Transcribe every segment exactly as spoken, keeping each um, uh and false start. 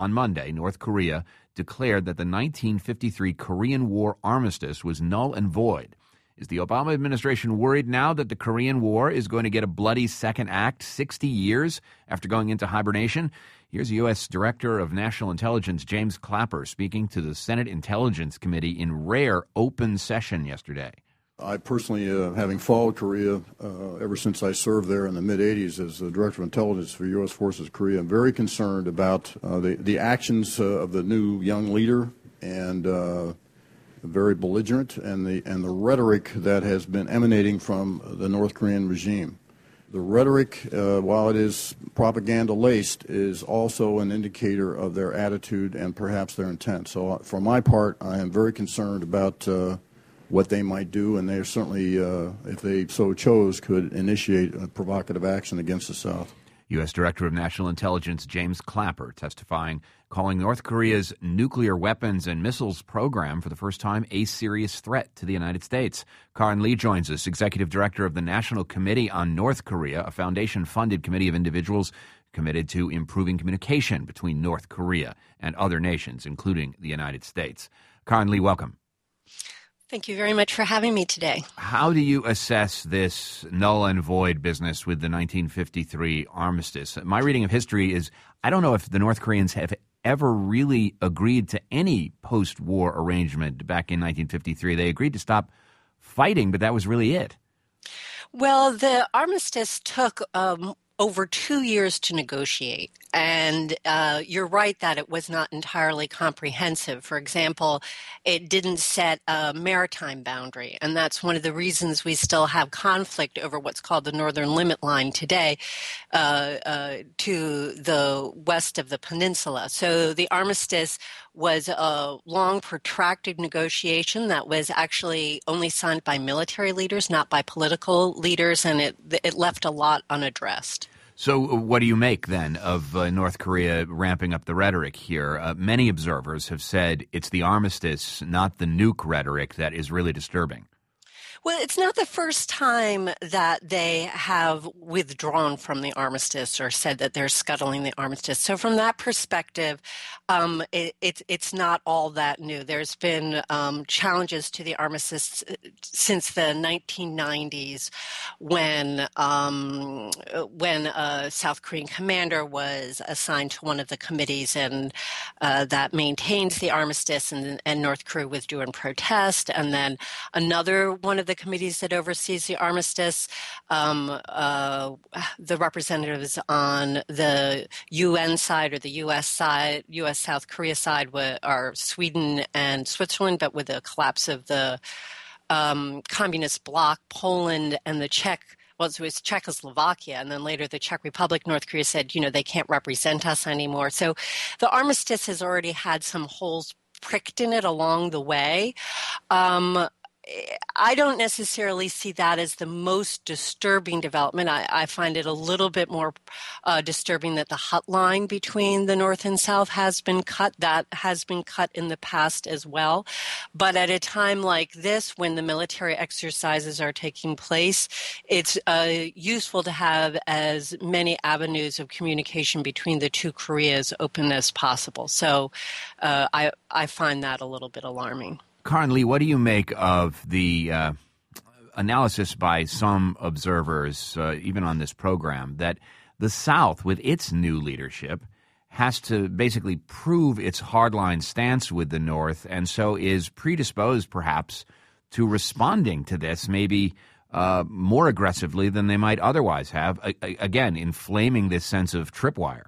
On Monday, North Korea declared that the nineteen fifty-three Korean War armistice was null and void. Is the Obama administration worried now that the Korean War is going to get a bloody second act sixty years after going into hibernation? Here's U S Director of National Intelligence James Clapper speaking to the Senate Intelligence Committee in rare open session yesterday. I personally, uh, having followed Korea uh, ever since I served there in the mid eighties as the Director of Intelligence for U S Forces Korea, I'm very concerned about uh, the, the actions uh, of the new young leader and uh, very belligerent, and the, and the rhetoric that has been emanating from the North Korean regime. The rhetoric, uh, while it is propaganda-laced, is also an indicator of their attitude and perhaps their intent. So for my part, I am very concerned about uh, what they might do, and they certainly, uh, if they so chose, could initiate a provocative action against the South. U S Director of National Intelligence James Clapper testifying, calling North Korea's nuclear weapons and missiles program for the first time a serious threat to the United States. Karin Lee joins us, Executive Director of the National Committee on North Korea, a foundation-funded committee of individuals committed to improving communication between North Korea and other nations, including the United States. Karin Lee, welcome. Thank you very much for having me today. How do you assess this null and void business with the nineteen fifty-three armistice? My reading of history is I don't know if the North Koreans have ever really agreed to any post-war arrangement back in nineteen fifty-three. They agreed to stop fighting, but that was really it. Well, the armistice took um, over two years to negotiate. And uh, you're right that it was not entirely comprehensive. For example, it didn't set a maritime boundary, and that's one of the reasons we still have conflict over what's called the northern limit line today uh, uh, to the west of the peninsula. So the armistice was a long, protracted negotiation that was actually only signed by military leaders, not by political leaders, and it, it left a lot unaddressed. So what do you make then of uh, North Korea ramping up the rhetoric here? Uh, many observers have said it's the armistice, not the nuke rhetoric, that is really disturbing. Well, it's not the first time that they have withdrawn from the armistice or said that they're scuttling the armistice. So from that perspective, um, it, it, it's not all that new. There's been um, challenges to the armistice since the nineteen nineties when um, when a South Korean commander was assigned to one of the committees and uh, that maintains the armistice, and, and North Korea withdrew in protest. And then another one of the committees that oversees the armistice, um, uh, the representatives on the U N side or the U S side, U S South Korea side, are Sweden and Switzerland, but with the collapse of the um, communist bloc, Poland and the Czech, well, it was Czechoslovakia, and then later the Czech Republic, North Korea said, you know, they can't represent us anymore. So the armistice has already had some holes pricked in it along the way. Um, I don't necessarily see that as the most disturbing development. I, I find it a little bit more uh, disturbing that the hotline between the North and South has been cut. That has been cut in the past as well. But at a time like this, when the military exercises are taking place, it's uh, useful to have as many avenues of communication between the two Koreas open as possible. So uh, I, I find that a little bit alarming. Karin Lee, what do you make of the uh, analysis by some observers, uh, even on this program, that the South, with its new leadership, has to basically prove its hardline stance with the North, and so is predisposed, perhaps, to responding to this maybe uh, more aggressively than they might otherwise have, a- a- again, inflaming this sense of tripwire?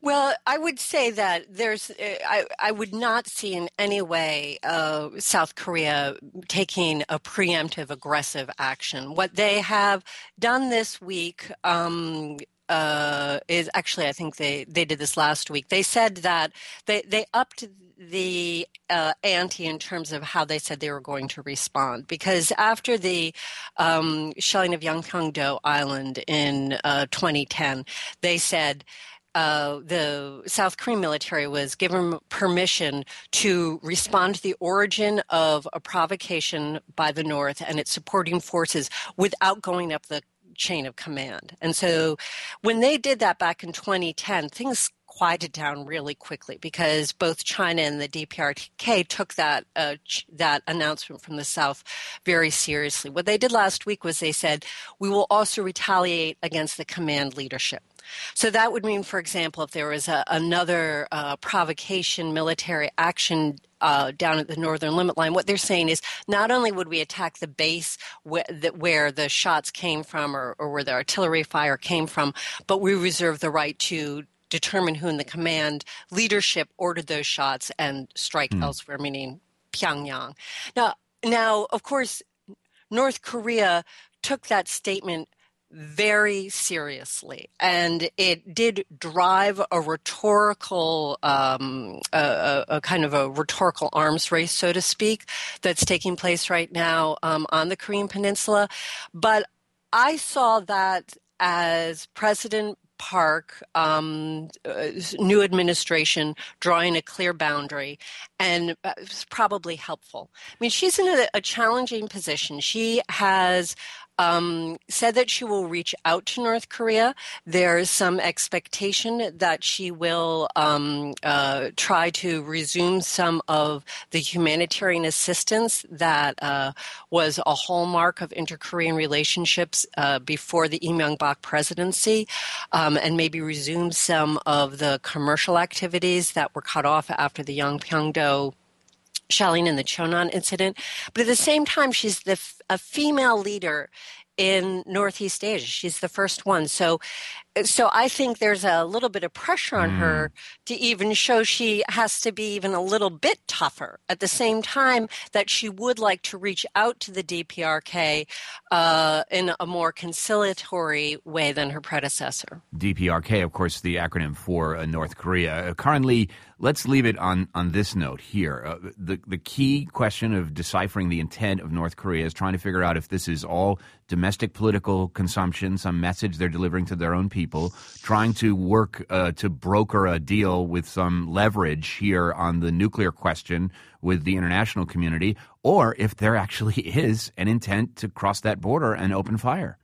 Well, I would say that there's I, I would not see in any way uh, South Korea taking a preemptive aggressive action. What they have done this week um, uh, is actually, I think they, they did this last week. They said that they, they upped the uh, ante in terms of how they said they were going to respond, because after the um, shelling of Yeonpyeong-do Island in uh, twenty ten, they said Uh, the South Korean military was given permission to respond to the origin of a provocation by the North and its supporting forces without going up the chain of command. And so when they did that back in twenty ten, things quieted down really quickly because both China and the D P R K took that uh, ch- that announcement from the South very seriously. What they did last week was they said, we will also retaliate against the command leadership. So that would mean, for example, if there was a, another uh, provocation, military action uh, down at the northern limit line, what they're saying is not only would we attack the base wh- that where the shots came from or, or where the artillery fire came from, but we reserve the right to determine who in the command leadership ordered those shots and strike mm. elsewhere, meaning Pyongyang. Now, now, of course, North Korea took that statement very seriously, and it did drive a rhetorical, um, a, a kind of a rhetorical arms race, so to speak, that's taking place right now um, on the Korean Peninsula. But I saw that as President Park, um, uh, new administration drawing a clear boundary, and uh, it's probably helpful. I mean, she's in a, a challenging position. She has um, said that she will reach out to North Korea. There is some expectation that she will um, uh, try to resume some of the humanitarian assistance that uh, was a hallmark of inter-Korean relationships uh, before the Lee Myung-bak presidency, um, and maybe resume some of the commercial activities that were cut off after the Yeonpyeong-do shelling in the Chonan incident. But at the same time, she's the f- a female leader in Northeast Asia. She's the first one. So so I think there's a little bit of pressure on mm. her to even show she has to be even a little bit tougher, at the same time that she would like to reach out to the D P R K uh, in a more conciliatory way than her predecessor. D P R K, of course, the acronym for uh, North Korea. Uh, Karin Lee, let's leave it on, on this note here. Uh, the, the key question of deciphering the intent of North Korea is trying to figure out if this is all domestic political consumption, some message they're delivering to their own people. People trying to work uh, to broker a deal with some leverage here on the nuclear question with the international community, or if there actually is an intent to cross that border and open fire.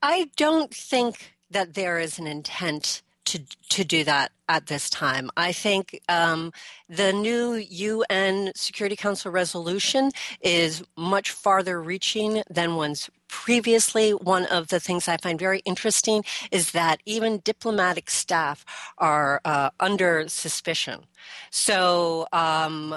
I don't think that there is an intent to to do that at this time. I think um, the new U N Security Council resolution is much farther reaching than one's previously. One of the things I find very interesting is that even diplomatic staff are uh, under suspicion. So um,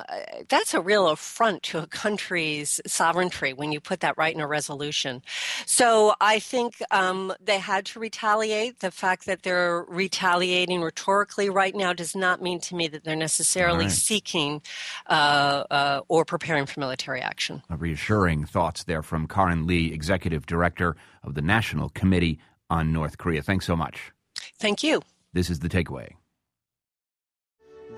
that's a real affront to a country's sovereignty when you put that right in a resolution. So I think um, they had to retaliate. The fact that they're retaliating rhetorically right now does not mean to me that they're necessarily All right. seeking uh, uh, or preparing for military action. A reassuring thoughts there from Karin Lee, Executive Executive Director of the National Committee on North Korea. Thanks so much. Thank you. This is The Takeaway.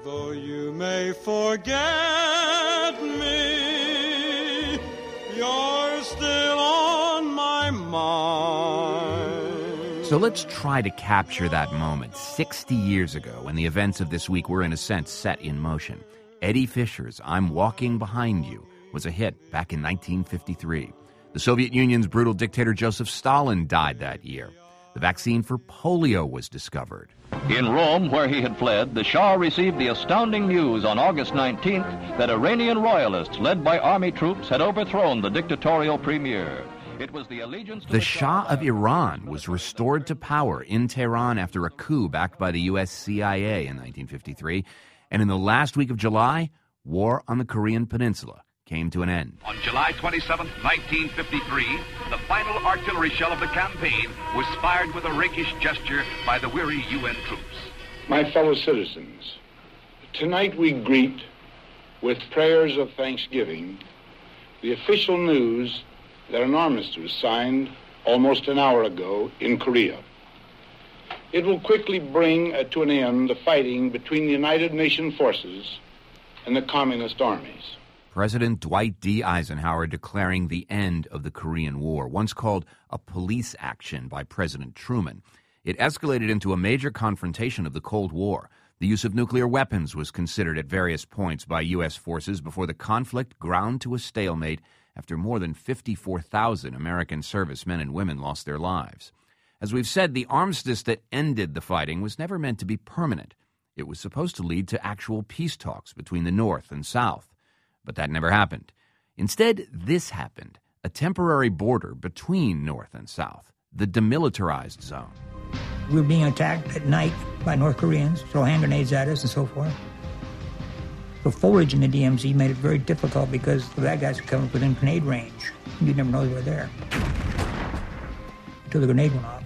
Though you may forget me, you're still on my mind. So let's try to capture that moment sixty years ago when the events of this week were, in a sense, set in motion. Eddie Fisher's I'm Walking Behind You was a hit back in nineteen fifty-three. The Soviet Union's brutal dictator Joseph Stalin died that year. The vaccine for polio was discovered. In Rome, where he had fled, the Shah received the astounding news on August nineteenth that Iranian royalists led by army troops had overthrown the dictatorial premier. It was the allegiance to the, the Shah of Iran was restored to power in Tehran after a coup backed by the U S C I A in nineteen fifty-three. And in the last week of July, war on the Korean Peninsula came to an end. On July twenty-seventh, nineteen fifty-three, the final artillery shell of the campaign was fired with a rakish gesture by the weary U N troops. My fellow citizens, tonight we greet with prayers of thanksgiving the official news that an armistice was signed almost an hour ago in Korea. It will quickly bring to an end the fighting between the United Nations forces and the communist armies. President Dwight D. Eisenhower declaring the end of the Korean War, once called a police action by President Truman. It escalated into a major confrontation of the Cold War. The use of nuclear weapons was considered at various points by U S forces before the conflict ground to a stalemate after more than fifty-four thousand American servicemen and women lost their lives. As we've said, the armistice that ended the fighting was never meant to be permanent. It was supposed to lead to actual peace talks between the North and South, but that never happened. Instead, this happened, a temporary border between North and South, the demilitarized zone. We were being attacked at night by North Koreans, throw hand grenades at us and so forth. The forage in the D M Z made it very difficult because the bad guys were coming within grenade range. You'd never know they were there until the grenade went off.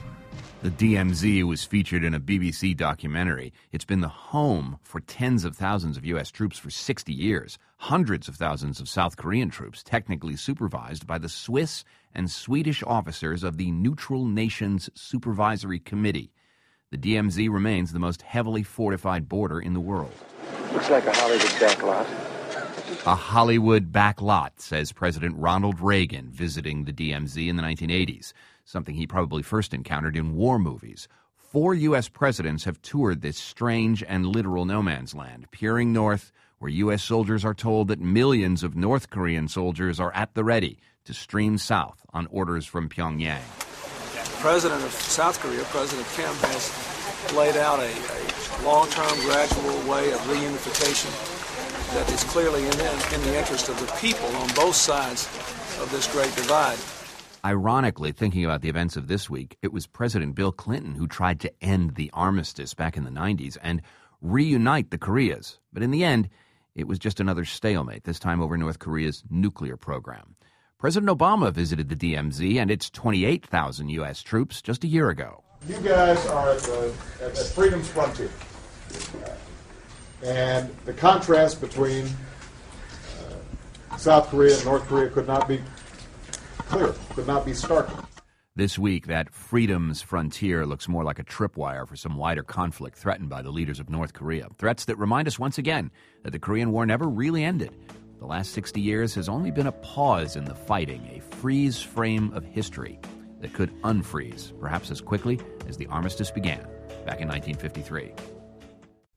The D M Z was featured in a B B C documentary. It's been the home for tens of thousands of U S troops for sixty years, hundreds of thousands of South Korean troops technically supervised by the Swiss and Swedish officers of the Neutral Nations Supervisory Committee. The D M Z remains the most heavily fortified border in the world. Looks like a Hollywood backlot. A Hollywood backlot, says President Ronald Reagan visiting the D M Z in the nineteen eighties. Something he probably first encountered in war movies. Four U S presidents have toured this strange and literal no man's land, peering north, where U S soldiers are told that millions of North Korean soldiers are at the ready to stream south on orders from Pyongyang. The president of South Korea, President Kim, has laid out a, a long-term, gradual way of reunification that is clearly in the, in the interest of the people on both sides of this great divide. Ironically, thinking about the events of this week, it was President Bill Clinton who tried to end the armistice back in the nineties and reunite the Koreas. But in the end, it was just another stalemate, this time over North Korea's nuclear program. President Obama visited the D M Z and its twenty-eight thousand U S troops just a year ago. You guys are at, the, at freedom's frontier. And the contrast between uh, South Korea and North Korea could not be clear, could not be started. This week, that freedom's frontier looks more like a tripwire for some wider conflict threatened by the leaders of North Korea. Threats that remind us once again that the Korean War never really ended. The last sixty years has only been a pause in the fighting, a freeze frame of history that could unfreeze, perhaps as quickly as the armistice began back in nineteen fifty-three.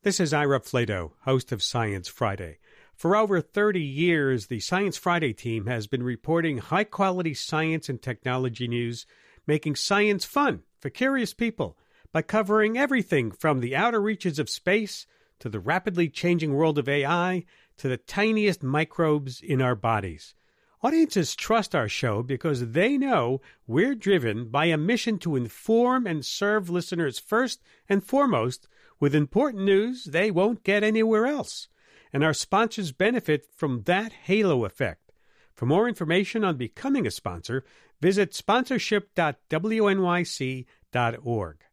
This is Ira Flatow, host of Science Friday. For over thirty years, the Science Friday team has been reporting high-quality science and technology news, making science fun for curious people by covering everything from the outer reaches of space to the rapidly changing world of A I to the tiniest microbes in our bodies. Audiences trust our show because they know we're driven by a mission to inform and serve listeners first and foremost with important news they won't get anywhere else. And our sponsors benefit from that halo effect. For more information on becoming a sponsor, visit sponsorship dot w n y c dot org.